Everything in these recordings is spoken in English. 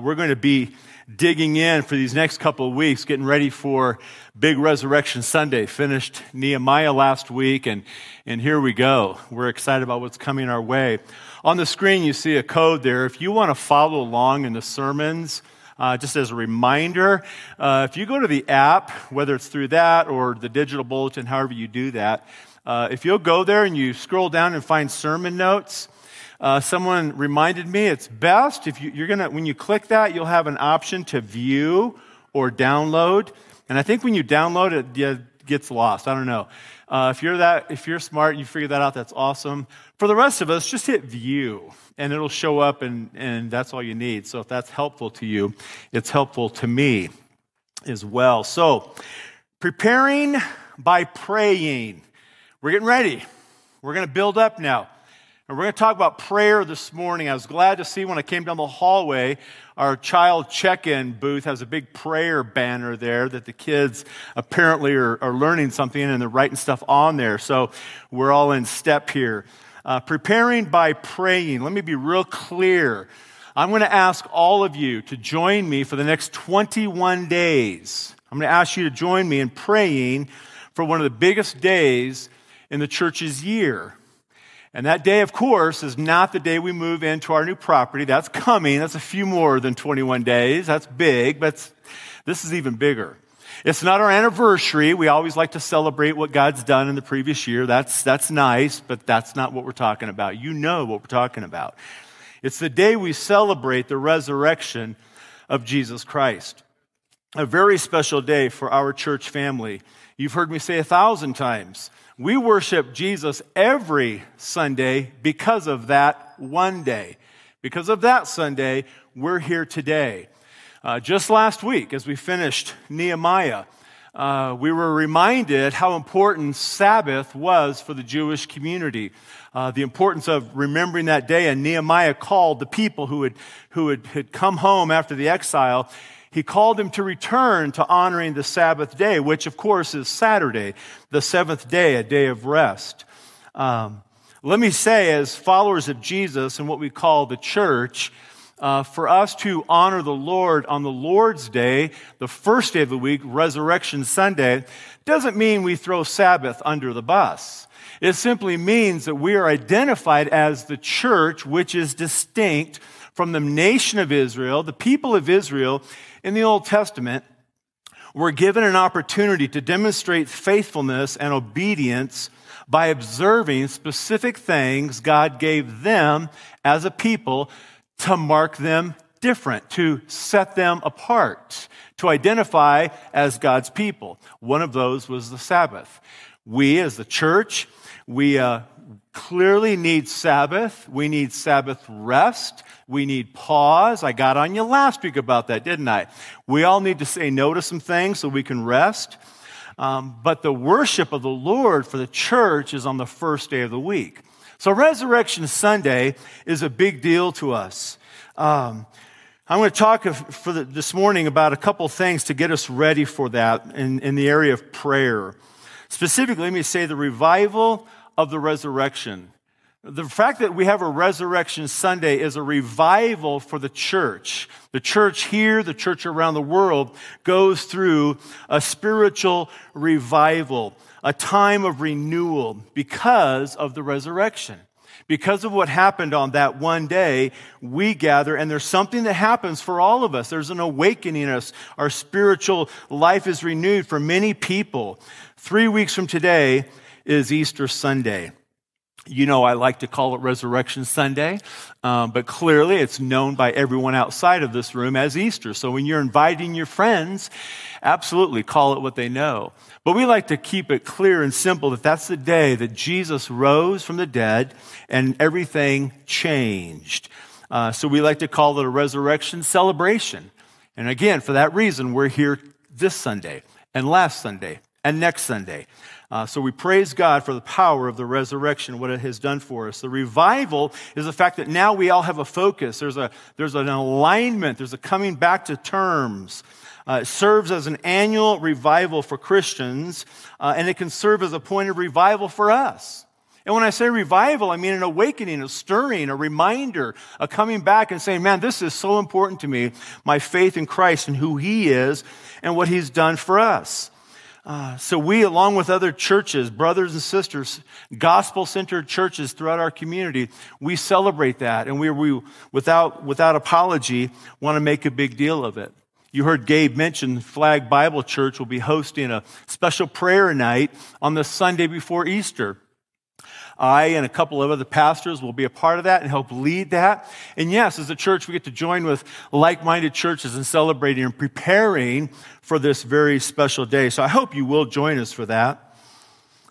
We're going to be digging in for these next couple of weeks, getting ready for Big Resurrection Sunday. Finished Nehemiah last week, and here we go. We're excited about what's coming our way. On the screen, you see a code there. If you want to follow along in the sermons, just as a reminder, if you go to the app, whether it's through that or the digital bulletin, however you do that, if you'll go there and you scroll down and find sermon notes, someone reminded me it's best if when you click that, you'll have an option to view or download. And I think when you download it, it gets lost. I don't know. If you're smart and you figure that out, that's awesome. For the rest of us, just hit view and it'll show up and that's all you need. So if that's helpful to you, it's helpful to me as well. So preparing by praying. We're getting ready. We're going to build up now. And we're going to talk about prayer this morning. I was glad to see when I came down the hallway, our child check-in booth has a big prayer banner there that the kids apparently are learning something and they're writing stuff on there. So we're all in step here. Preparing by praying. Let me be real clear. I'm going to ask all of you to join me for the next 21 days. I'm going to ask you to join me in praying for one of the biggest days in the church's year. And that day, of course, is not the day we move into our new property. That's coming. That's a few more than 21 days. That's big, but this is even bigger. It's not our anniversary. We always like to celebrate what God's done in the previous year. That's nice, but that's not what we're talking about. You know what we're talking about. It's the day we celebrate the resurrection of Jesus Christ. A very special day for our church family. You've heard me say 1,000 times, we worship Jesus every Sunday because of that one day. Because of that Sunday, we're here today. Just last week, as we finished Nehemiah, we were reminded how important Sabbath was for the Jewish community. The importance of remembering that day, and Nehemiah called the people who had come home after the exile. He called them to return to honoring the Sabbath day, which, of course, is Saturday, the seventh day, a day of rest. Let me say, as followers of Jesus and what we call the church, for us to honor the Lord on the Lord's day, the first day of the week, Resurrection Sunday, doesn't mean we throw Sabbath under the bus. It simply means that we are identified as the church, which is distinct from the nation of Israel. The people of Israel in the Old Testament were given an opportunity to demonstrate faithfulness and obedience by observing specific things God gave them as a people to mark them different, to set them apart, to identify as God's people. One of those was the Sabbath. We as the church, we clearly need Sabbath. We need Sabbath rest. We need pause. I got on you last week about that, didn't I? We all need to say no to some things so we can rest. But the worship of the Lord for the church is on the first day of the week. So Resurrection Sunday is a big deal to us. I'm going to talk this morning about a couple things to get us ready for that in the area of prayer. Specifically, let me say the revival of the resurrection. The fact that we have a Resurrection Sunday is a revival for the church. The church here, the church around the world, goes through a spiritual revival, a time of renewal because of the resurrection. Because of what happened on that one day, we gather, and there's something that happens for all of us. There's an awakening in us. Our spiritual life is renewed for many people. 3 weeks from today is Easter Sunday. You know, I like to call it Resurrection Sunday, but clearly it's known by everyone outside of this room as Easter. So when you're inviting your friends, absolutely call it what they know. But we like to keep it clear and simple that that's the day that Jesus rose from the dead and everything changed. So we like to call it a resurrection celebration. And again, for that reason, we're here this Sunday and last Sunday and next Sunday. So we praise God for the power of the resurrection, what it has done for us. The revival is the fact that now we all have a focus. There's an alignment. There's a coming back to terms. It serves as an annual revival for Christians, and it can serve as a point of revival for us. And when I say revival, I mean an awakening, a stirring, a reminder, a coming back and saying, man, this is so important to me, my faith in Christ and who he is and what he's done for us. So we, along with other churches, brothers and sisters, gospel-centered churches throughout our community, we celebrate that, and we without apology, want to make a big deal of it. You heard Gabe mention Flag Bible Church will be hosting a special prayer night on the Sunday before Easter. I and a couple of other pastors will be a part of that and help lead that. And yes, as a church, we get to join with like-minded churches in celebrating and preparing for this very special day. So I hope you will join us for that.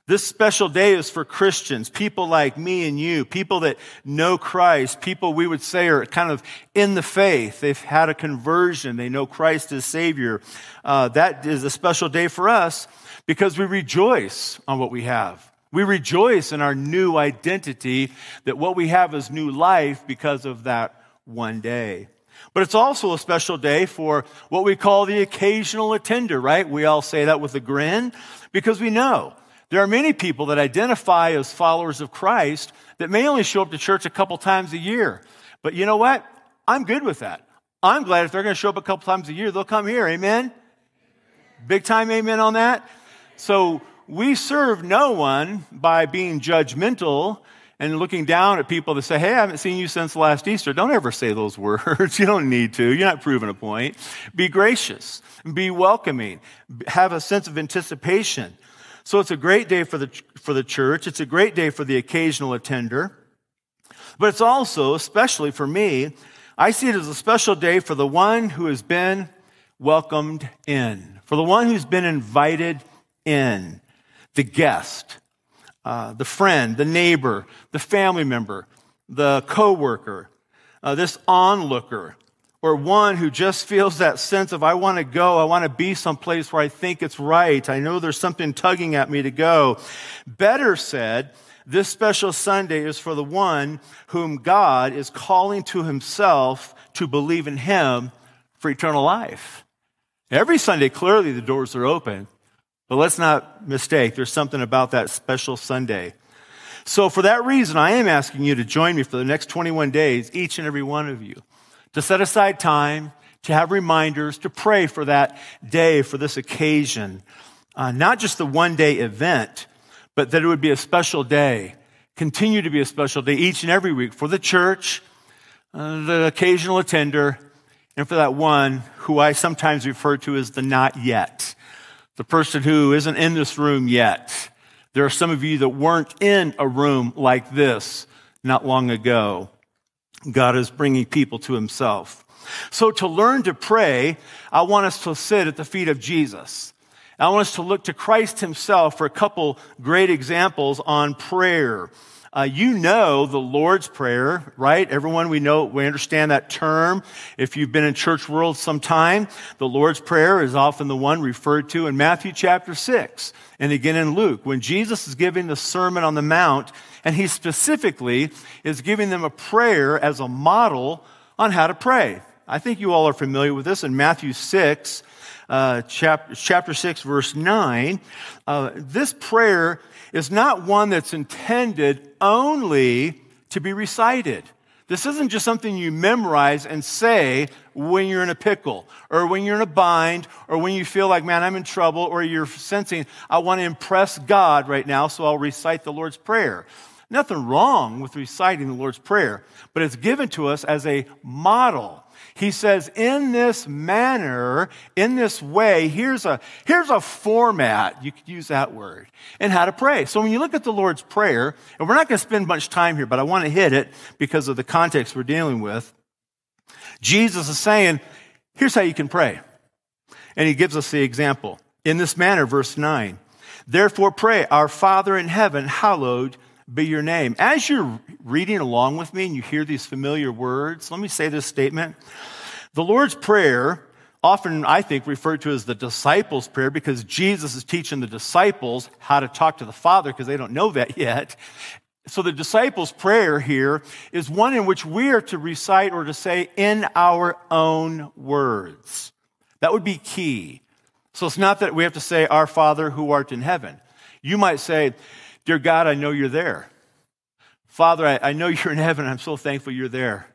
This special day is for Christians, people like me and you, people that know Christ, people we would say are kind of in the faith. They've had a conversion. They know Christ as Savior. That is a special day for us because we rejoice on what we have. We rejoice in our new identity, that what we have is new life because of that one day. But it's also a special day for what we call the occasional attender, right? We all say that with a grin because we know there are many people that identify as followers of Christ that may only show up to church a couple times a year. But you know what? I'm good with that. I'm glad if they're going to show up a couple times a year, they'll come here. Amen? Big time amen on that. So we serve no one by being judgmental and looking down at people that say, hey, I haven't seen you since last Easter. Don't ever say those words. You don't need to. You're not proving a point. Be gracious. Be welcoming. Have a sense of anticipation. So it's a great day for the church. It's a great day for the occasional attender. But it's also, especially for me, I see it as a special day for the one who has been welcomed in, for the one who's been invited in. The guest, the friend, the neighbor, the family member, the coworker, this onlooker, or one who just feels that sense of, I want to go, I want to be someplace where I think it's right. I know there's something tugging at me to go. Better said, this special Sunday is for the one whom God is calling to himself to believe in him for eternal life. Every Sunday, clearly the doors are open. But let's not mistake, there's something about that special Sunday. So for that reason, I am asking you to join me for the next 21 days, each and every one of you, to set aside time, to have reminders, to pray for that day, for this occasion. Not just the one-day event, but that it would be a special day, continue to be a special day each and every week for the church, the occasional attender, and for that one who I sometimes refer to as the not yet. The person who isn't in this room yet. There are some of you that weren't in a room like this not long ago. God is bringing people to himself. So to learn to pray, I want us to sit at the feet of Jesus. I want us to look to Christ himself for a couple great examples on prayer. You know the Lord's Prayer, right? Everyone, we understand that term. If you've been in church world sometime, the Lord's Prayer is often the one referred to in Matthew chapter 6 and again in Luke, when Jesus is giving the Sermon on the Mount, and he specifically is giving them a prayer as a model on how to pray. I think you all are familiar with this in Matthew 6, chapter 6, verse 9. This prayer is not one that's intended only to be recited. This isn't just something you memorize and say when you're in a pickle or when you're in a bind or when you feel like, man, I'm in trouble, or you're sensing, I want to impress God right now, so I'll recite the Lord's Prayer. Nothing wrong with reciting the Lord's Prayer, but it's given to us as a model. He says, in this manner, in this way, here's a format, you could use that word, and how to pray. So when you look at the Lord's Prayer, and we're not going to spend much time here, but I want to hit it because of the context we're dealing with. Jesus is saying, here's how you can pray. And he gives us the example. In this manner, verse 9, therefore pray, our Father in heaven, hallowed be your name. As you're reading along with me and you hear these familiar words, let me say this statement. The Lord's Prayer, often I think referred to as the Disciples' Prayer, because Jesus is teaching the disciples how to talk to the Father because they don't know that yet. So the Disciples' Prayer here is one in which we are to recite or to say in our own words. That would be key. So it's not that we have to say, our Father who art in heaven. You might say, dear God, I know you're there. Father, I know you're in heaven. I'm so thankful you're there.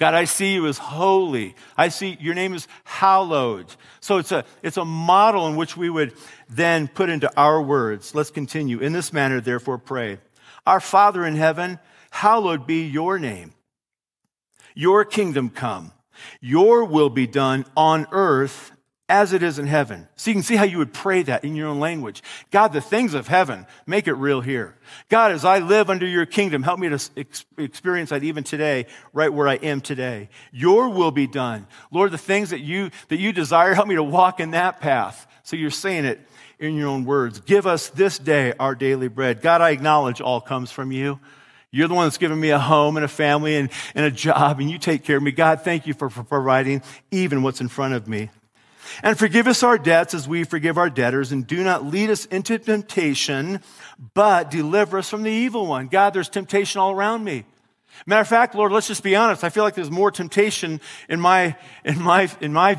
God, I see you as holy. I see your name is hallowed. So it's a model in which we would then put into our words. Let's continue. In this manner, therefore, pray. Our Father in heaven, hallowed be your name. Your kingdom come. Your will be done on earth as it is in heaven. So you can see how you would pray that in your own language. God, the things of heaven, make it real here. God, as I live under your kingdom, help me to experience that even today, right where I am today. Your will be done. Lord, the things that you desire, help me to walk in that path. So you're saying it in your own words. Give us this day our daily bread. God, I acknowledge all comes from you. You're the one that's given me a home and a family and a job, and you take care of me. God, thank you for providing even what's in front of me. And forgive us our debts as we forgive our debtors, and do not lead us into temptation, but deliver us from the evil one. God, there's temptation all around me. Matter of fact, Lord, let's just be honest. I feel like there's more temptation in my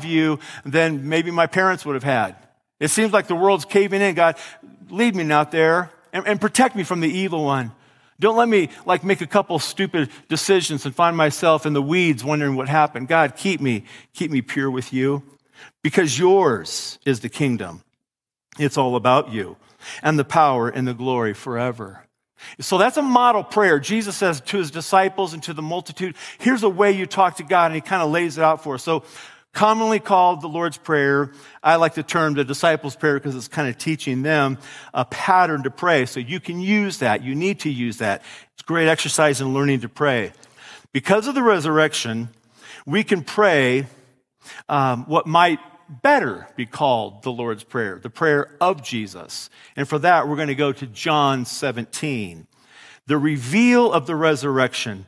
view than maybe my parents would have had. It seems like the world's caving in. God, lead me not there and protect me from the evil one. Don't let me make a couple stupid decisions and find myself in the weeds wondering what happened. God, keep me pure with you. Because yours is the kingdom. It's all about you and the power and the glory forever. So that's a model prayer. Jesus says to his disciples and to the multitude, here's a way you talk to God, and he kind of lays it out for us. So commonly called the Lord's Prayer, I like the term the Disciples' Prayer because it's kind of teaching them a pattern to pray. So you can use that. You need to use that. It's great exercise in learning to pray. Because of the resurrection, we can pray what might better be called the Lord's Prayer, the prayer of Jesus. And for that, we're going to go to John 17, the reveal of the resurrection.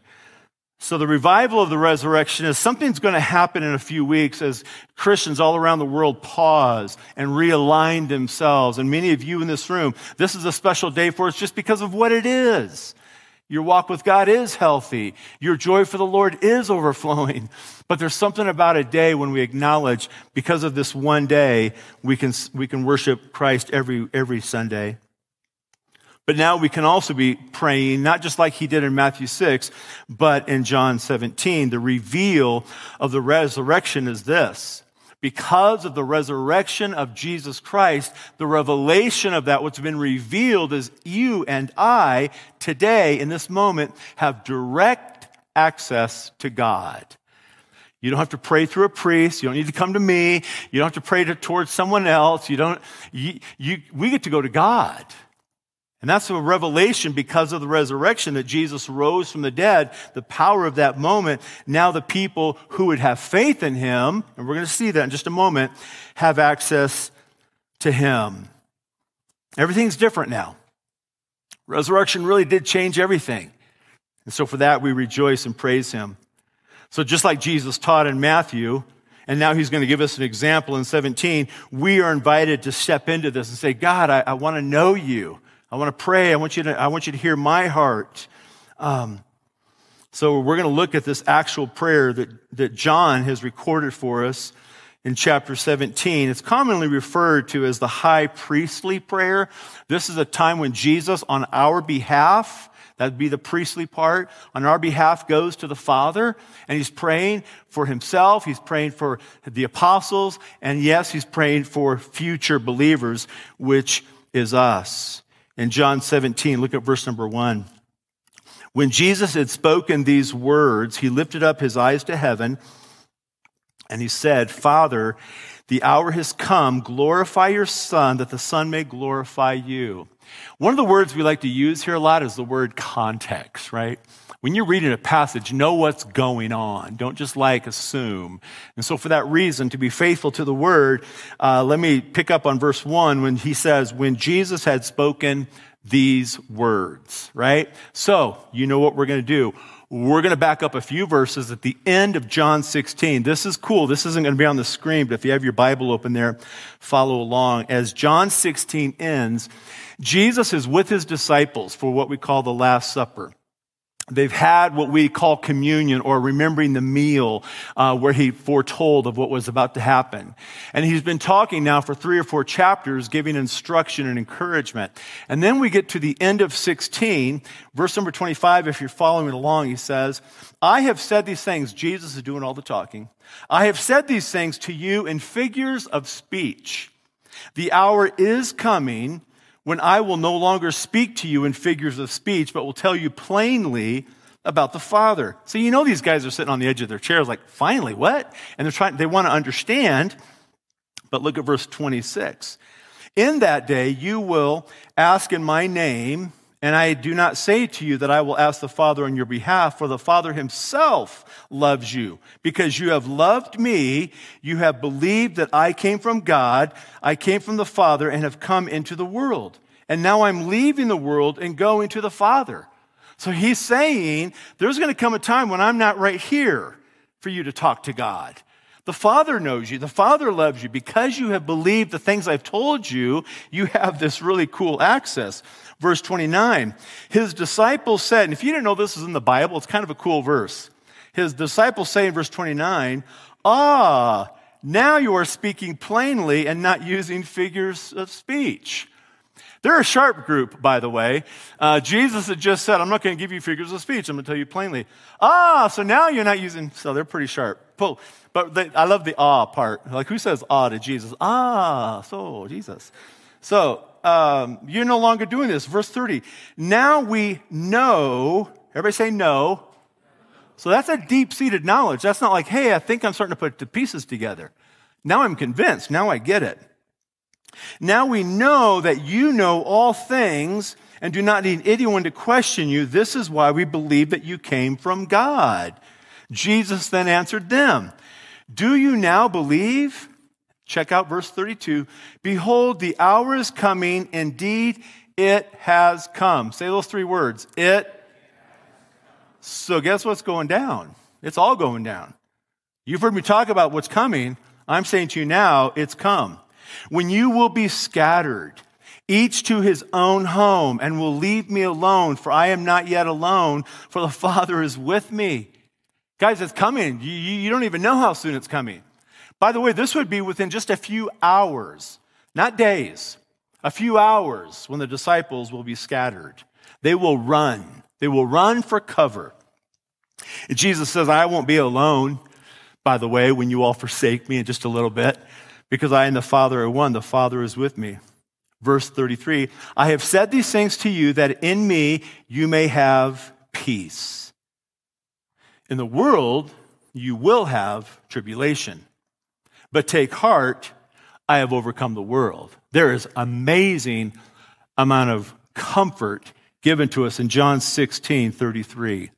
So the revival of the resurrection is something's going to happen in a few weeks as Christians all around the world pause and realign themselves. And many of you in this room, this is a special day for us just because of what it is. Your walk with God is healthy. Your joy for the Lord is overflowing. But there's something about a day when we acknowledge, because of this one day, we can worship Christ every Sunday. But now we can also be praying, not just like he did in Matthew 6, but in John 17. The reveal of the resurrection is this. Because of the resurrection of Jesus Christ, the revelation of that, what's been revealed is you and I today in this moment have direct access to God. You don't have to pray through a priest. You don't need to come to me. You don't have to pray towards someone else. We get to go to God. And that's a revelation because of the resurrection that Jesus rose from the dead, the power of that moment. Now the people who would have faith in him, and we're going to see that in just a moment, have access to him. Everything's different now. Resurrection really did change everything. And so for that, we rejoice and praise him. So just like Jesus taught in Matthew, and now he's going to give us an example in 17, we are invited to step into this and say, God, I want to know you. I want to pray. I want you to hear my heart. So we're going to look at this actual prayer that John has recorded for us in chapter 17. It's commonly referred to as the high priestly prayer. This is a time when Jesus, on our behalf, that would be the priestly part, on our behalf goes to the Father, and he's praying for himself, he's praying for the apostles, and yes, he's praying for future believers, which is us. In John 17, look at verse number 1. When Jesus had spoken these words, he lifted up his eyes to heaven, and he said, Father, the hour has come. Glorify your Son, that the Son may glorify you. One of the words we like to use here a lot is the word context, right? When you're reading a passage, know what's going on. Don't just assume. And so for that reason, to be faithful to the word, let me pick up on verse 1 when he says, when Jesus had spoken these words, right? So you know what we're going to do. We're going to back up a few verses at the end of John 16. This is cool. This isn't going to be on the screen, but if you have your Bible open there, follow along. As John 16 ends, Jesus is with his disciples for what we call the Last Supper. They've had what we call communion, or remembering the meal, where he foretold of what was about to happen. And he's been talking now for 3 or 4 chapters, giving instruction and encouragement. And then we get to the end of 16, verse number 25, if you're following along, he says, I have said these things, Jesus is doing all the talking. I have said these things to you in figures of speech. The hour is coming when I will no longer speak to you in figures of speech, but will tell you plainly about the Father. So you know these guys are sitting on the edge of their chairs like, finally, what? And they want to understand. But look at verse 26. In that day you will ask in my name, and I do not say to you that I will ask the Father on your behalf, for the Father himself loves you. Because you have loved me, you have believed that I came from God, I came from the Father, and have come into the world. And now I'm leaving the world and going to the Father. So he's saying, there's going to come a time when I'm not right here for you to talk to God. The Father knows you. The Father loves you. Because you have believed the things I've told you, you have this really cool access. Verse 29, his disciples said, and if you didn't know this is in the Bible, it's kind of a cool verse. His disciples say in verse 29, now you are speaking plainly and not using figures of speech. They're a sharp group, by the way. Jesus had just said, I'm not going to give you figures of speech. I'm going to tell you plainly. So now you're not using, so they're pretty sharp. But I love the part. Like, who says to Jesus? So Jesus. So you're no longer doing this. Verse 30, now we know, everybody say no. So that's a deep-seated knowledge. That's not like, hey, I think I'm starting to put the pieces together. Now I'm convinced. Now I get it. Now we know that you know all things and do not need anyone to question you. This is why we believe that you came from God. Jesus then answered them, do you now believe? Check out verse 32. Behold, the hour is coming. Indeed, it has come. Say those 3 words. It. So guess what's going down? It's all going down. You've heard me talk about what's coming. I'm saying to you now, it's come. When you will be scattered, each to his own home, and will leave me alone, for I am not yet alone, for the Father is with me. Guys, it's coming. You don't even know how soon it's coming. By the way, this would be within just a few hours, not days, a few hours when the disciples will be scattered. They will run. They will run for cover. And Jesus says, I won't be alone, by the way, when you all forsake me in just a little bit, because I and the Father are one. The Father is with me. Verse 33, I have said these things to you that in me you may have peace. In the world, you will have tribulation. But take heart, I have overcome the world. There is amazing amount of comfort given to us in John 16:33.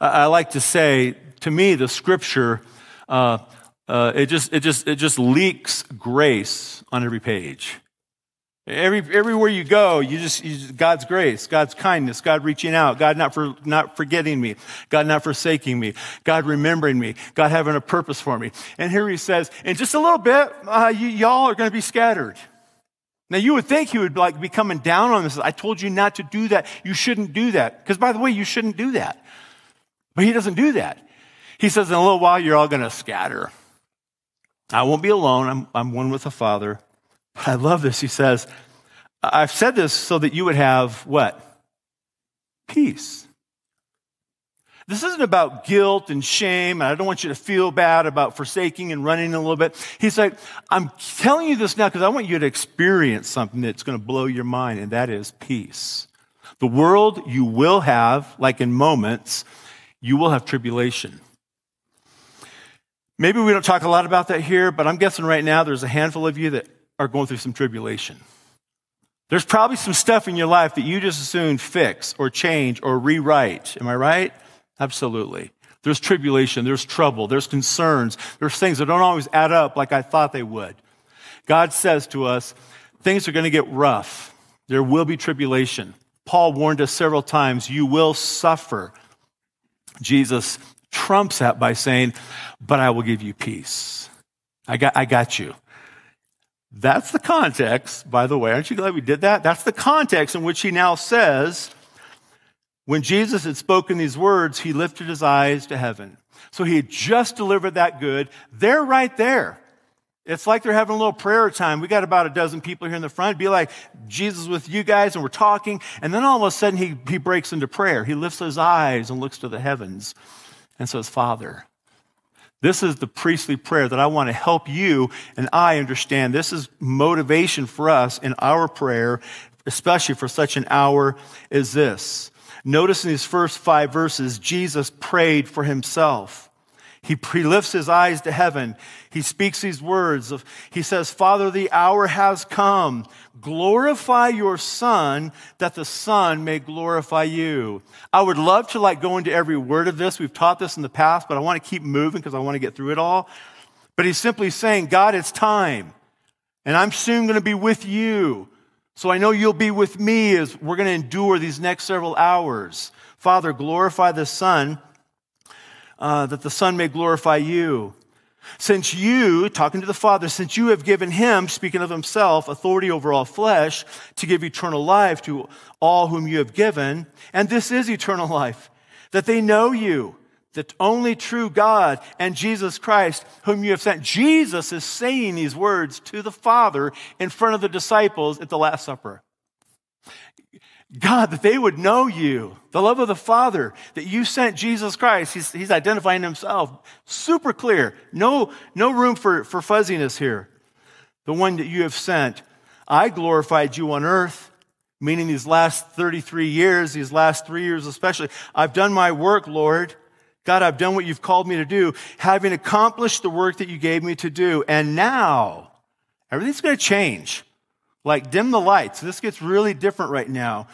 I like to say, to me, the scripture, it just leaks grace on every page. Everywhere you go, you just God's grace, God's kindness, God reaching out, God not forgetting me, God not forsaking me, God remembering me, God having a purpose for me. And here he says, in just a little bit, y'all are going to be scattered. Now you would think he would be coming down on this. I told you not to do that. You shouldn't do that. Because by the way, you shouldn't do that. But he doesn't do that. He says, in a little while, you're all going to scatter. I won't be alone. I'm one with the Father. But I love this. He says, I've said this so that you would have what? Peace. This isn't about guilt and shame, and I don't want you to feel bad about forsaking and running a little bit. He's like, I'm telling you this now because I want you to experience something that's going to blow your mind, and that is peace. The world you will have, like in moments, you will have tribulation. Maybe we don't talk a lot about that here, but I'm guessing right now there's a handful of you that are going through some tribulation. There's probably some stuff in your life that you just as soon fix or change or rewrite. Am I right? Absolutely. There's tribulation, there's trouble, there's concerns, there's things that don't always add up like I thought they would. God says to us, things are going to get rough. There will be tribulation. Paul warned us several times, you will suffer. Jesus trumps that by saying, but I will give you peace. I got you. That's the context, by the way. Aren't you glad we did that? That's the context in which he now says, When Jesus had spoken these words, he lifted his eyes to heaven. So he had just delivered that good. They're right there. It's like they're having a little prayer time. We got about a dozen people here in the front. It'd be like Jesus with you guys, and we're talking. And then all of a sudden, he breaks into prayer. He lifts his eyes and looks to the heavens and says, Father, this is the priestly prayer that I want to help you and I understand. This is motivation for us in our prayer, especially for such an hour as this. Notice in these first 5 verses, Jesus prayed for himself. He lifts his eyes to heaven. He speaks these words. He says, Father, the hour has come. Glorify your Son, that the Son may glorify you. I would love to go into every word of this. We've taught this in the past, but I want to keep moving because I want to get through it all. But he's simply saying, God, it's time. And I'm soon going to be with you. So I know you'll be with me as we're going to endure these next several hours. Father, glorify the Son, that the Son may glorify you. Since you, talking to the Father, since you have given him, speaking of himself, authority over all flesh to give eternal life to all whom you have given, and this is eternal life, that they know you, the only true God, and Jesus Christ, whom you have sent. Jesus is saying these words to the Father in front of the disciples at the Last Supper. God, that they would know you, the love of the Father, that you sent Jesus Christ. He's identifying himself. Super clear. No room for fuzziness here. The one that you have sent. I glorified you on earth, meaning these last 33 years, these last 3 years especially. I've done my work, Lord. God, I've done what you've called me to do, having accomplished the work that you gave me to do. And now, everything's going to change. Dim the lights. This gets really different right now.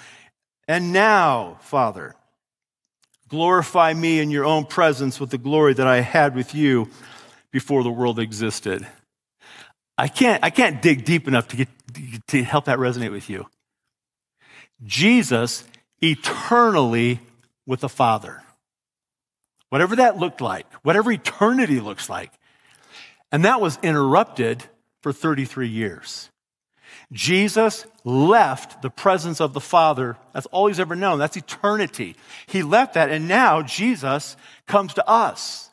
And now, Father, glorify me in your own presence with the glory that I had with you before the world existed. I can't dig deep enough to help that resonate with you. Jesus eternally with the Father. Whatever that looked like, whatever eternity looks like. And that was interrupted for 33 years. Jesus left the presence of the Father. That's all he's ever known. That's eternity. He left that, and now Jesus comes to us.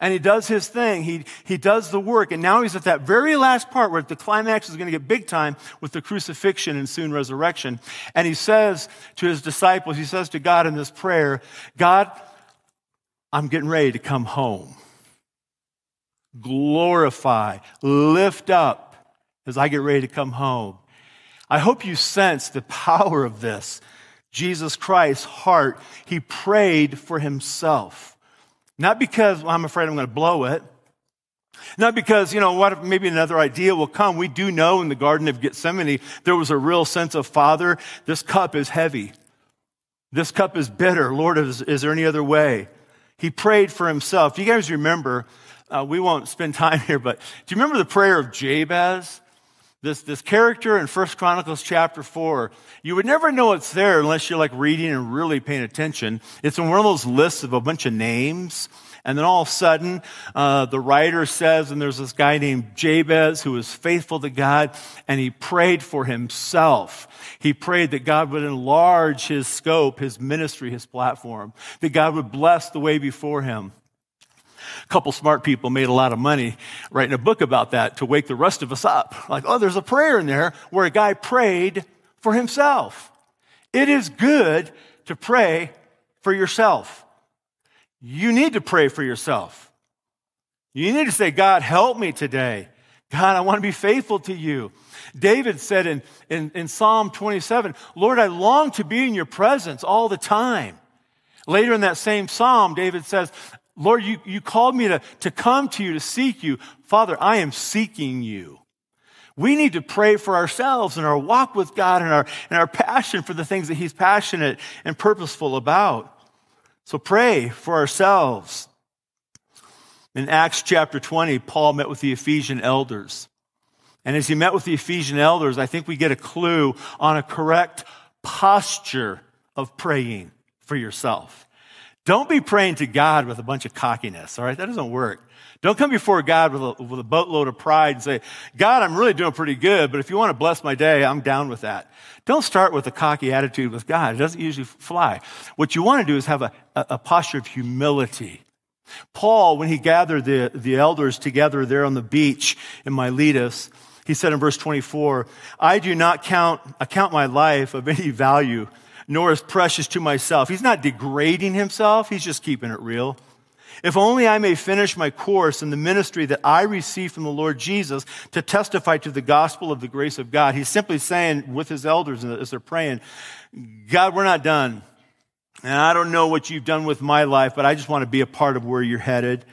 And he does his thing. He does the work. And now he's at that very last part where the climax is going to get big time with the crucifixion and soon resurrection. And he says to his disciples, he says to God in this prayer, God, I'm getting ready to come home. Glorify, lift up as I get ready to come home. I hope you sense the power of this. Jesus Christ's heart, he prayed for himself. Not because, I'm afraid I'm going to blow it. Not because, what if maybe another idea will come. We do know in the Garden of Gethsemane, there was a real sense of, Father, this cup is heavy. This cup is bitter. Lord, is there any other way? He prayed for himself. Do you guys remember, we won't spend time here, but do you remember the prayer of Jabez? This character in First Chronicles chapter 4. You would never know it's there unless you're reading and really paying attention. It's in one of those lists of a bunch of names. And then all of a sudden, the writer says, and there's this guy named Jabez who was faithful to God, and he prayed for himself. He prayed that God would enlarge his scope, his ministry, his platform, that God would bless the way before him. A couple smart people made a lot of money writing a book about that to wake the rest of us up. There's a prayer in there where a guy prayed for himself. It is good to pray for yourself. You need to pray for yourself. You need to say, God, help me today. God, I want to be faithful to you. David said in Psalm 27, Lord, I long to be in your presence all the time. Later in that same psalm, David says, Lord, you called me to come to you, to seek you. Father, I am seeking you. We need to pray for ourselves and our walk with God and our passion for the things that he's passionate and purposeful about. So pray for ourselves. In Acts chapter 20, Paul met with the Ephesian elders. And as he met with the Ephesian elders, I think we get a clue on a correct posture of praying for yourself. Don't be praying to God with a bunch of cockiness, all right? That doesn't work. Don't come before God with a boatload of pride and say, God, I'm really doing pretty good, but if you want to bless my day, I'm down with that. Don't start with a cocky attitude with God. It doesn't usually fly. What you want to do is have a posture of humility. Paul, when he gathered the elders together there on the beach in Miletus, he said in verse 24, I do not account my life of any value, nor as precious to myself. He's not degrading himself. He's just keeping it real. If only I may finish my course in the ministry that I received from the Lord Jesus to testify to the gospel of the grace of God. He's simply saying with his elders as they're praying, God, we're not done. And I don't know what you've done with my life, but I just want to be a part of where you're headed.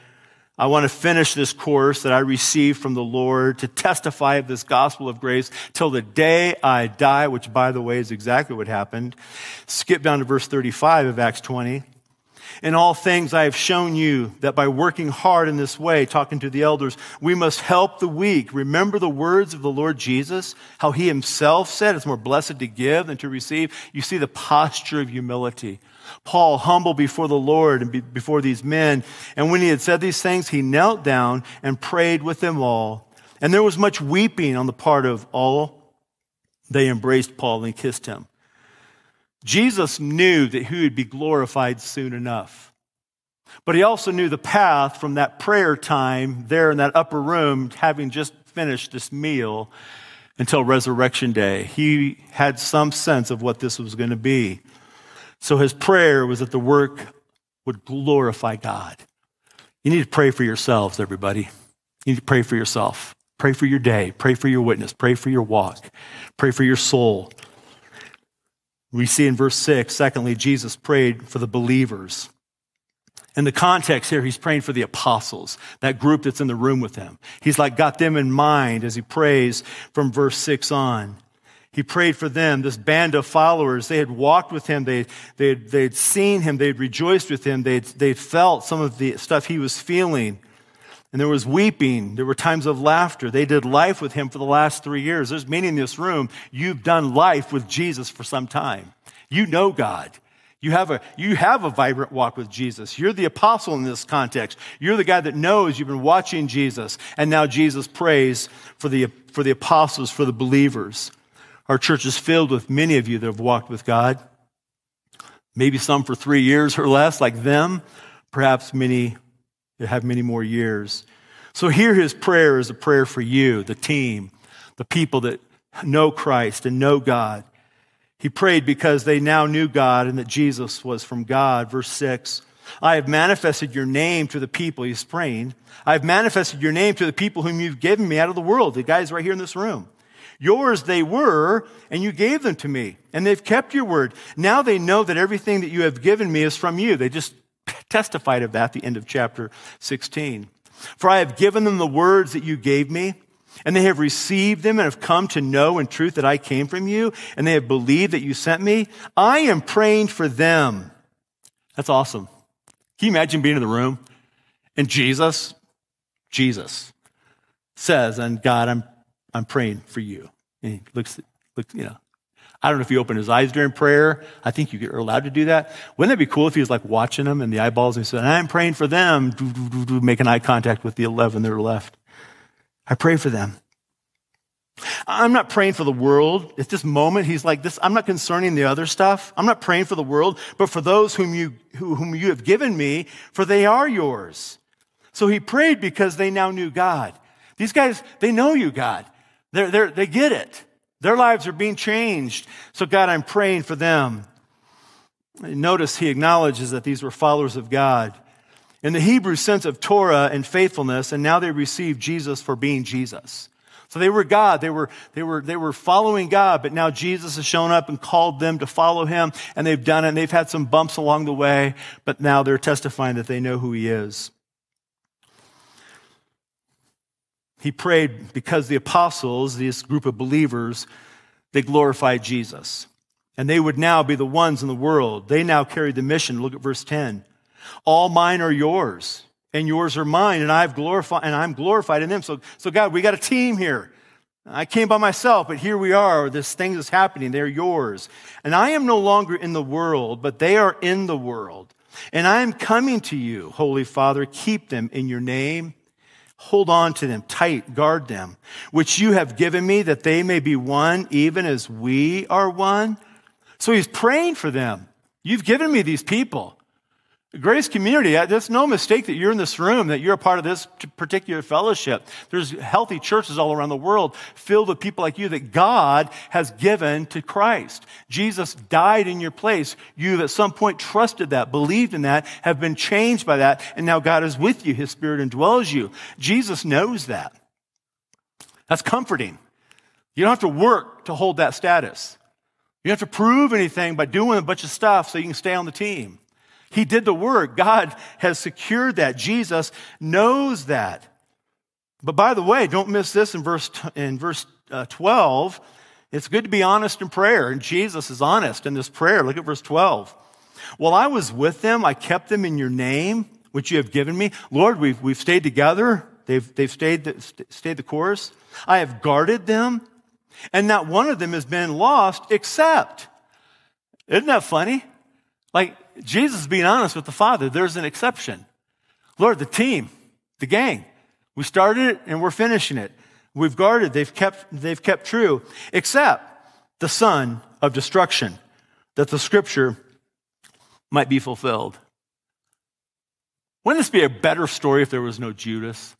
I want to finish this course that I received from the Lord to testify of this gospel of grace till the day I die, which, by the way, is exactly what happened. Skip down to verse 35 of Acts 20. In all things I have shown you that by working hard in this way, talking to the elders, we must help the weak. Remember the words of the Lord Jesus, how he himself said it's more blessed to give than to receive. You see the posture of humility. Paul, humble before the Lord and before these men. And when he had said these things, he knelt down and prayed with them all. And there was much weeping on the part of all. They embraced Paul and kissed him. Jesus knew that he would be glorified soon enough. But he also knew the path from that prayer time there in that upper room, having just finished this meal, until Resurrection Day. He had some sense of what this was going to be. So his prayer was that the work would glorify God. You need to pray for yourselves, everybody. You need to pray for yourself. Pray for your day. Pray for your witness. Pray for your walk. Pray for your soul. We see in verse 6, secondly, Jesus prayed for the believers. In the context here, he's praying for the apostles, that group that's in the room with him. He's like got them in mind as he prays from verse 6 on. He prayed for them, this band of followers. They had walked with him. They had seen him. They had rejoiced with him. They felt some of the stuff he was feeling. And there was weeping. There were times of laughter. They did life with him for the last 3 years. There's many in this room. You've done life with Jesus for some time. You know God. You have a vibrant walk with Jesus. You're the apostle in this context. You're the guy that knows you've been watching Jesus. And now Jesus prays for the apostles, for the believers. Our church is filled with many of you that have walked with God, maybe some for 3 years or less like them, perhaps many that have many more years. So here his prayer is a prayer for you, the team, the people that know Christ and know God. He prayed because they now knew God and that Jesus was from God. Verse 6, I have manifested your name to the people. He's praying. I have manifested your name to the people whom you've given me out of the world. The guys right here in this room. Yours they were, and you gave them to me, and they've kept your word. Now they know that everything that you have given me is from you. They just testified of that at the end of chapter 16. For I have given them the words that you gave me, and they have received them and have come to know in truth that I came from you, and they have believed that you sent me. I am praying for them. That's awesome. Can you imagine being in the room? And Jesus says, and God, I'm praying for you. And he looks, you know, I don't know if he opened his eyes during prayer. I think you're allowed to do that. Wouldn't that be cool if he was like watching them in the eyeballs and he said, I'm praying for them, making eye contact with the 11 that are left. I pray for them. I'm not praying for the world. At this moment, he's like this. I'm not concerning the other stuff. I'm not praying for the world, but for those whom you have given me, for they are yours. So he prayed because they now knew God. These guys, they know you, God. They get it. Their lives are being changed. So God, I'm praying for them. Notice he acknowledges that these were followers of God. In the Hebrew sense of Torah and faithfulness, and now they receive Jesus for being Jesus. So they were God. They were following God, but now Jesus has shown up and called them to follow him, and they've done it, and they've had some bumps along the way, but now they're testifying that they know who he is. He prayed because the apostles, this group of believers, they glorified Jesus. And they would now be the ones in the world. They now carried the mission. Look at verse 10. All mine are yours, and yours are mine, and I'm glorified in them. So God, we got a team here. I came by myself, but here we are. This thing is happening. They're yours. And I am no longer in the world, but they are in the world. And I am coming to you, Holy Father. Keep them in your name, Hold on to them tight, guard them, which you have given me, that they may be one, even as we are one. So he's praying for them. You've given me these people. Grace Community, there's no mistake that you're in this room, that you're a part of this particular fellowship. There's healthy churches all around the world filled with people like you that God has given to Christ. Jesus died in your place. You've at some point trusted that, believed in that, have been changed by that, and now God is with you. His Spirit indwells you. Jesus knows that. That's comforting. You don't have to work to hold that status. You don't have to prove anything by doing a bunch of stuff so you can stay on the team. He did the work. God has secured that. Jesus knows that. But by the way, don't miss this in verse 12. It's good to be honest in prayer, and Jesus is honest in this prayer. Look at verse 12. While I was with them, I kept them in your name, which you have given me. Lord, we've stayed together. They've stayed the course. I have guarded them, and not one of them has been lost except. Isn't that funny? Like, Jesus is being honest with the Father. There's an exception. Lord, the team, the gang, we started it and we're finishing it. We've guarded, they've kept true, except the son of destruction, that the scripture might be fulfilled. Wouldn't this be a better story if there was no Judas?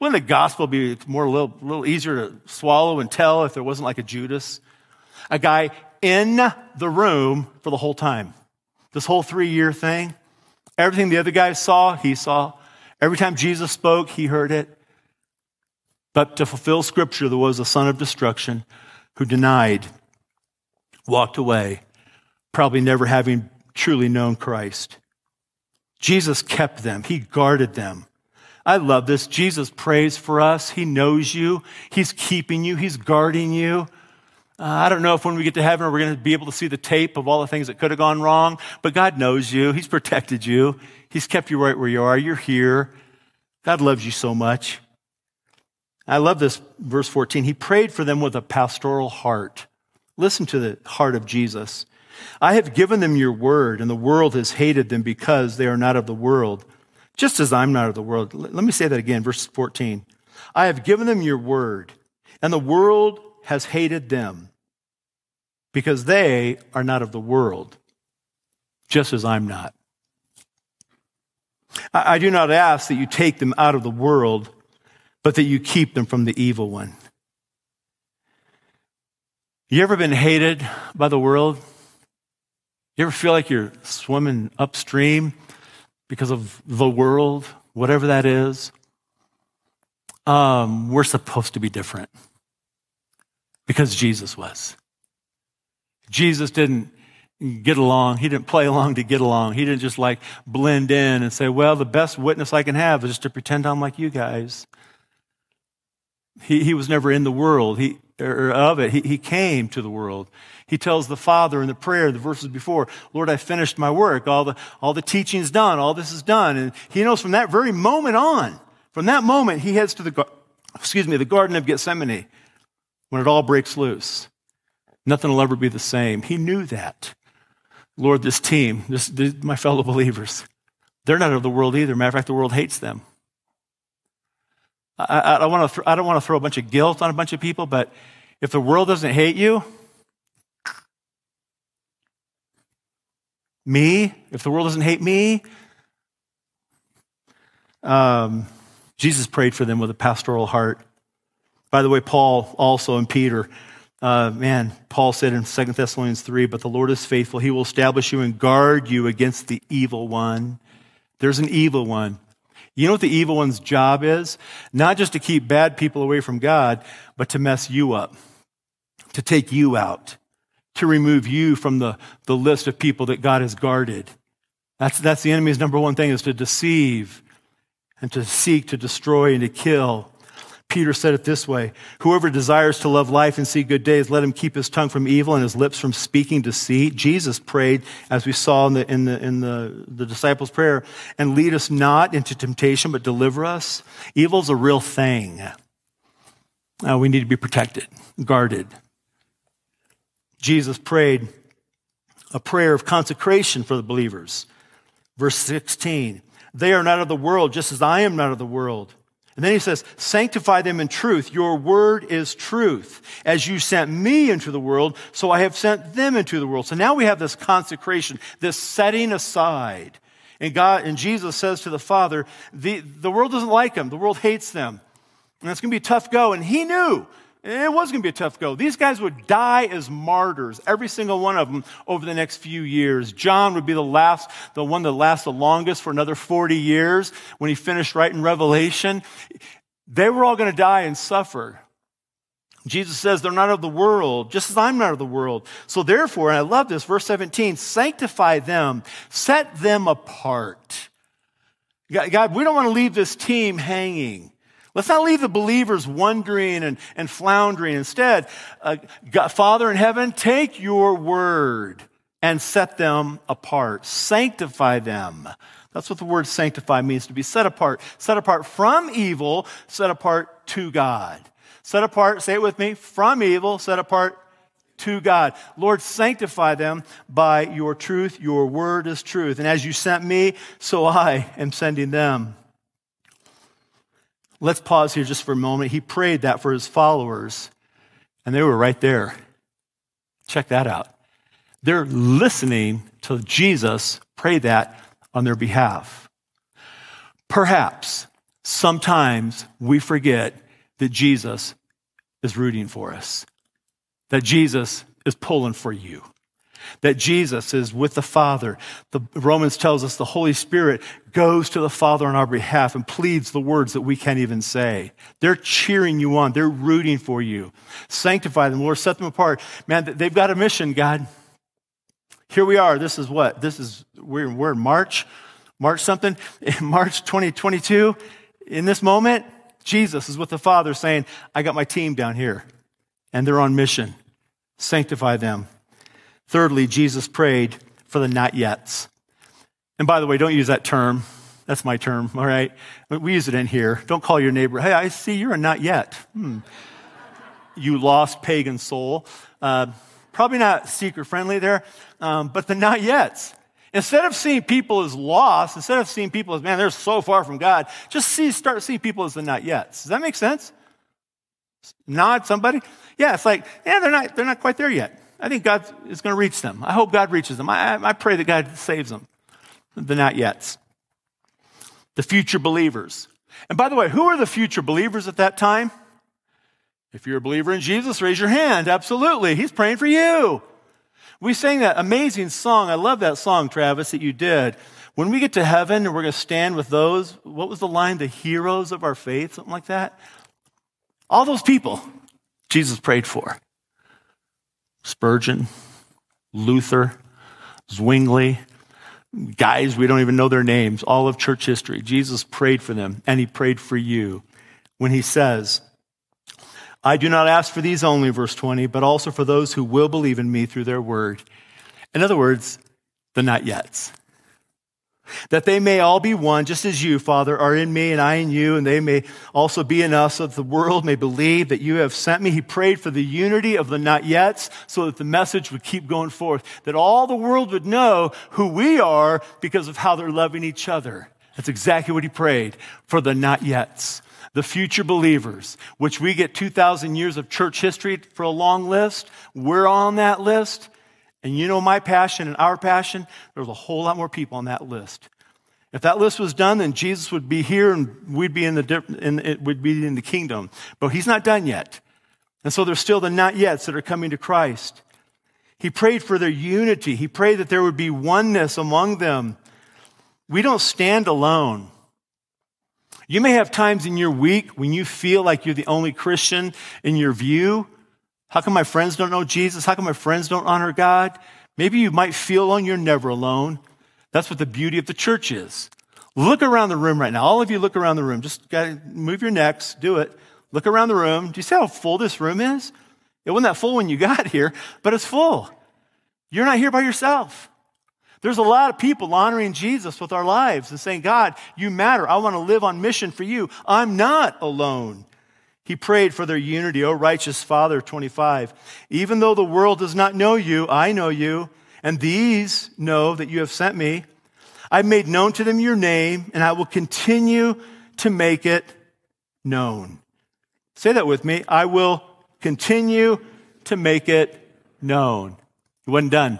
Wouldn't the gospel be more a little easier to swallow and tell if there wasn't like a Judas? A guy in the room for the whole time. This whole 3-year thing, everything the other guys saw, he saw. Every time Jesus spoke, he heard it. But to fulfill scripture, there was a son of destruction who denied, walked away, probably never having truly known Christ. Jesus kept them. He guarded them. I love this. Jesus prays for us. He knows you. He's keeping you. He's guarding you. I don't know if when we get to heaven, we're going to be able to see the tape of all the things that could have gone wrong, but God knows you. He's protected you. He's kept you right where you are. You're here. God loves you so much. I love this, verse 14. He prayed for them with a pastoral heart. Listen to the heart of Jesus. I have given them your word, and the world has hated them because they are not of the world, just as I'm not of the world. Let me say that again, verse 14. I have given them your word, and the world has hated them because they are not of the world, just as I'm not. I do not ask that you take them out of the world, but that you keep them from the evil one. You ever been hated by the world? You ever feel like you're swimming upstream because of the world, whatever that is? We're supposed to be different. Because Jesus was. Jesus didn't get along. He didn't play along to get along. He didn't just like blend in and say, well, the best witness I can have is just to pretend I'm like you guys. He was never in the world of it. He came to the world. He tells the Father in the prayer, the verses before, Lord, I finished my work. All the teaching's done. All this is done. And he knows from that very moment on, from that moment, he heads to the Garden of Gethsemane. When it all breaks loose, nothing will ever be the same. He knew that. Lord, this team, my fellow believers, they're not of the world either. Matter of fact, the world hates them. I don't want to throw a bunch of guilt on a bunch of people, but if the world doesn't hate you, me, if the world doesn't hate me, Jesus prayed for them with a pastoral heart. By the way, Paul also and Peter, Paul said in Second Thessalonians 3, but the Lord is faithful. He will establish you and guard you against the evil one. There's an evil one. You know what the evil one's job is? Not just to keep bad people away from God, but to mess you up, to take you out, to remove you from the list of people that God has guarded. That's the enemy's number one thing, is to deceive and to seek to destroy and to kill. Peter said it this way, whoever desires to love life and see good days, let him keep his tongue from evil and his lips from speaking deceit. Jesus prayed, as we saw in the disciples' prayer, and lead us not into temptation, but deliver us. Evil's a real thing. We need to be protected, guarded. Jesus prayed a prayer of consecration for the believers. Verse 16, they are not of the world, just as I am not of the world. And then he says, sanctify them in truth. Your word is truth. As you sent me into the world, so I have sent them into the world. So now we have this consecration, this setting aside. And God, and Jesus says to the Father, the world doesn't like them. The world hates them. And it's going to be a tough go. And he knew it was going to be a tough go. These guys would die as martyrs, every single one of them, over the next few years. John would be the one that lasts the longest for another 40 years when he finished writing Revelation. They were all going to die and suffer. Jesus says they're not of the world, just as I'm not of the world. So therefore, and I love this, verse 17, sanctify them, set them apart. God, we don't want to leave this team hanging. Let's not leave the believers wondering and floundering. Instead, God, Father in heaven, take your word and set them apart. Sanctify them. That's what the word sanctify means, to be set apart. Set apart from evil, set apart to God. Set apart, say it with me, from evil, set apart to God. Lord, sanctify them by your truth. Your word is truth. And as you sent me, so I am sending them. Let's pause here just for a moment. He prayed that for his followers, and they were right there. Check that out. They're listening to Jesus pray that on their behalf. Perhaps sometimes we forget that Jesus is rooting for us, that Jesus is pulling for you, that Jesus is with the Father. The Romans tells us the Holy Spirit goes to the Father on our behalf and pleads the words that we can't even say. They're cheering you on. They're rooting for you. Sanctify them, Lord. Set them apart. Man, they've got a mission, God. Here we are. This is what? This is, we're in March. March something. In March 2022, in this moment, Jesus is with the Father saying, I got my team down here, and they're on mission. Sanctify them. Thirdly, Jesus prayed for the not yets. And by the way, don't use that term. That's my term, all right? We use it in here. Don't call your neighbor, hey, I see you're a not yet. You lost pagan soul. Probably not seeker-friendly there, but the not yets. Instead of seeing people as lost, instead of seeing people as, man, they're so far from God, just start seeing people as the not yets. Does that make sense? Nod somebody? Yeah, it's like, yeah, they're not quite there yet. I think God is going to reach them. I hope God reaches them. I pray that God saves them. The not yets. The future believers. And by the way, who are the future believers at that time? If you're a believer in Jesus, raise your hand. Absolutely. He's praying for you. We sang that amazing song. I love that song, Travis, that you did. When we get to heaven and we're going to stand with those, what was the line? The heroes of our faith, something like that. All those people Jesus prayed for. Spurgeon, Luther, Zwingli, guys we don't even know their names, all of church history. Jesus prayed for them, and he prayed for you when he says, I do not ask for these only, verse 20, but also for those who will believe in me through their word. In other words, the not yets. That they may all be one, just as you, Father, are in me and I in you, and they may also be in us, so that the world may believe that you have sent me. He prayed for the unity of the not yets, so that the message would keep going forth, that all the world would know who we are because of how they're loving each other. That's exactly what he prayed for the not yets, the future believers, which we get 2,000 years of church history for a long list. We're on that list. And you know my passion and our passion, there's a whole lot more people on that list. If that list was done, then Jesus would be here and we'd be in the kingdom. But he's not done yet. And so there's still the not yets that are coming to Christ. He prayed for their unity. He prayed that there would be oneness among them. We don't stand alone. You may have times in your week when you feel like you're the only Christian in your view. How come my friends don't know Jesus? How come my friends don't honor God? Maybe you might feel alone. You're never alone. That's what the beauty of the church is. Look around the room right now. All of you look around the room. Just gotta move your necks. Do it. Look around the room. Do you see how full this room is? It wasn't that full when you got here, but it's full. You're not here by yourself. There's a lot of people honoring Jesus with our lives and saying, God, you matter. I want to live on mission for you. I'm not alone. He prayed for their unity. O righteous Father, 25, even though the world does not know you, I know you, and these know that you have sent me. I've made known to them your name, and I will continue to make it known. Say that with me. I will continue to make it known. It wasn't done.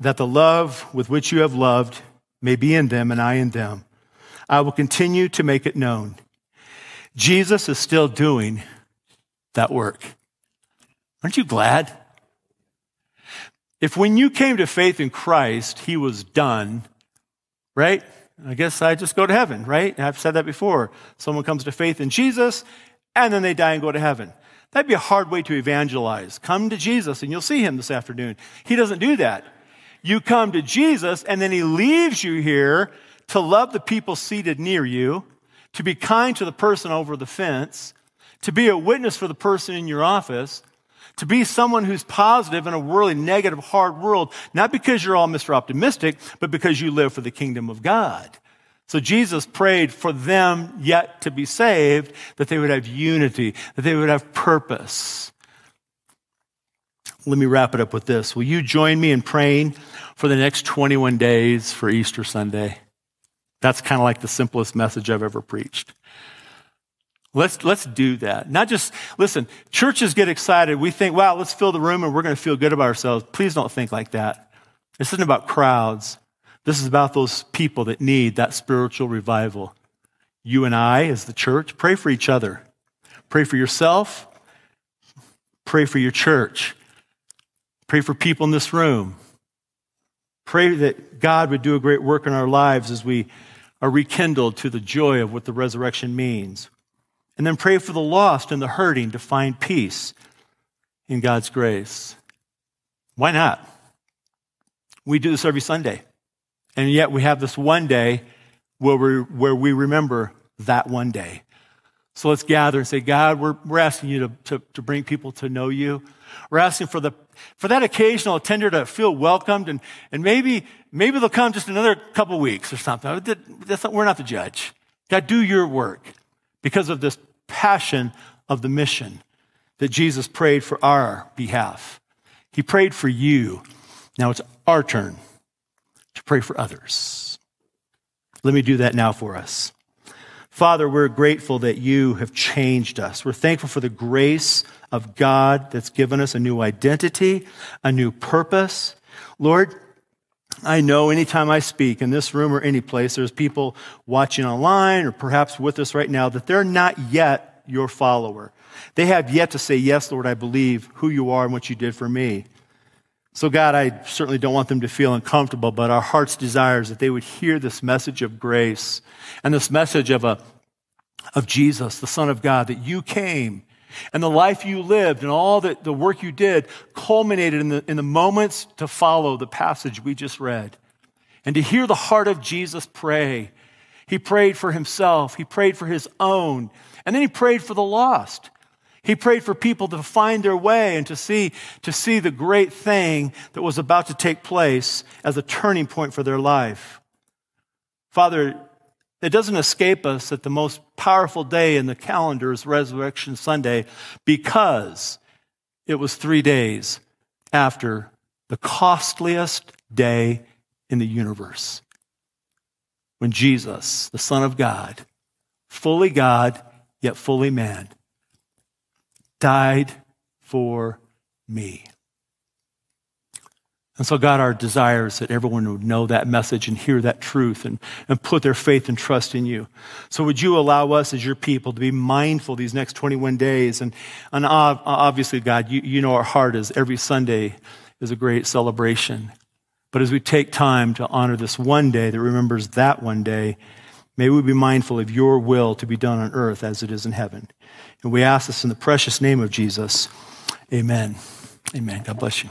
That the love with which you have loved may be in them and I in them. I will continue to make it known. Jesus is still doing that work. Aren't you glad? If when you came to faith in Christ, he was done, right? I guess I just go to heaven, right? I've said that before. Someone comes to faith in Jesus, and then they die and go to heaven. That'd be a hard way to evangelize. Come to Jesus, and you'll see him this afternoon. He doesn't do that. You come to Jesus, and then he leaves you here to love the people seated near you, to be kind to the person over the fence, to be a witness for the person in your office, to be someone who's positive in a really negative, hard world, not because you're all Mr. Optimistic, but because you live for the kingdom of God. So Jesus prayed for them yet to be saved, that they would have unity, that they would have purpose. Let me wrap it up with this. Will you join me in praying for the next 21 days for Easter Sunday? That's kind of like the simplest message I've ever preached. Let's do that. Not just, listen, churches get excited. We think, wow, let's fill the room and we're going to feel good about ourselves. Please don't think like that. This isn't about crowds. This is about those people that need that spiritual revival. You and I, as the church, pray for each other. Pray for yourself. Pray for your church. Pray for people in this room. Pray that God would do a great work in our lives as we are rekindled to the joy of what the resurrection means. And then pray for the lost and the hurting to find peace in God's grace. Why not? We do this every Sunday. And yet we have this one day where we remember that one day. So let's gather and say, God, we're asking you to bring people to know you. We're asking for that occasional attender to feel welcomed. And maybe they'll come just another couple weeks or something. We're not the judge. God, do your work. Because of this passion of the mission that Jesus prayed for our behalf. He prayed for you. Now it's our turn to pray for others. Let me do that now for us. Father, we're grateful that you have changed us. We're thankful for the grace of God that's given us a new identity, a new purpose. Lord, I know anytime I speak in this room or any place, there's people watching online or perhaps with us right now that they're not yet your follower. They have yet to say, yes, Lord, I believe who you are and what you did for me. So God, I certainly don't want them to feel uncomfortable, but our heart's desire is that they would hear this message of grace and this message of Jesus, the Son of God, that you came and the life you lived and all the work you did culminated in the moments to follow the passage we just read. And to hear the heart of Jesus pray. He prayed for himself. He prayed for his own. And then he prayed for the lost. He prayed for people to find their way and to see the great thing that was about to take place as a turning point for their life. Father, it doesn't escape us that the most powerful day in the calendar is Resurrection Sunday because it was 3 days after the costliest day in the universe when Jesus, the Son of God, fully God yet fully man, died for me. And so, God, our desire is that everyone would know that message and hear that truth and put their faith and trust in you. So would you allow us as your people to be mindful these next 21 days? And obviously, God, you know our heart is every Sunday is a great celebration. But as we take time to honor this one day that remembers that one day, may we be mindful of your will to be done on earth as it is in heaven. And we ask this in the precious name of Jesus. Amen. Amen. God bless you.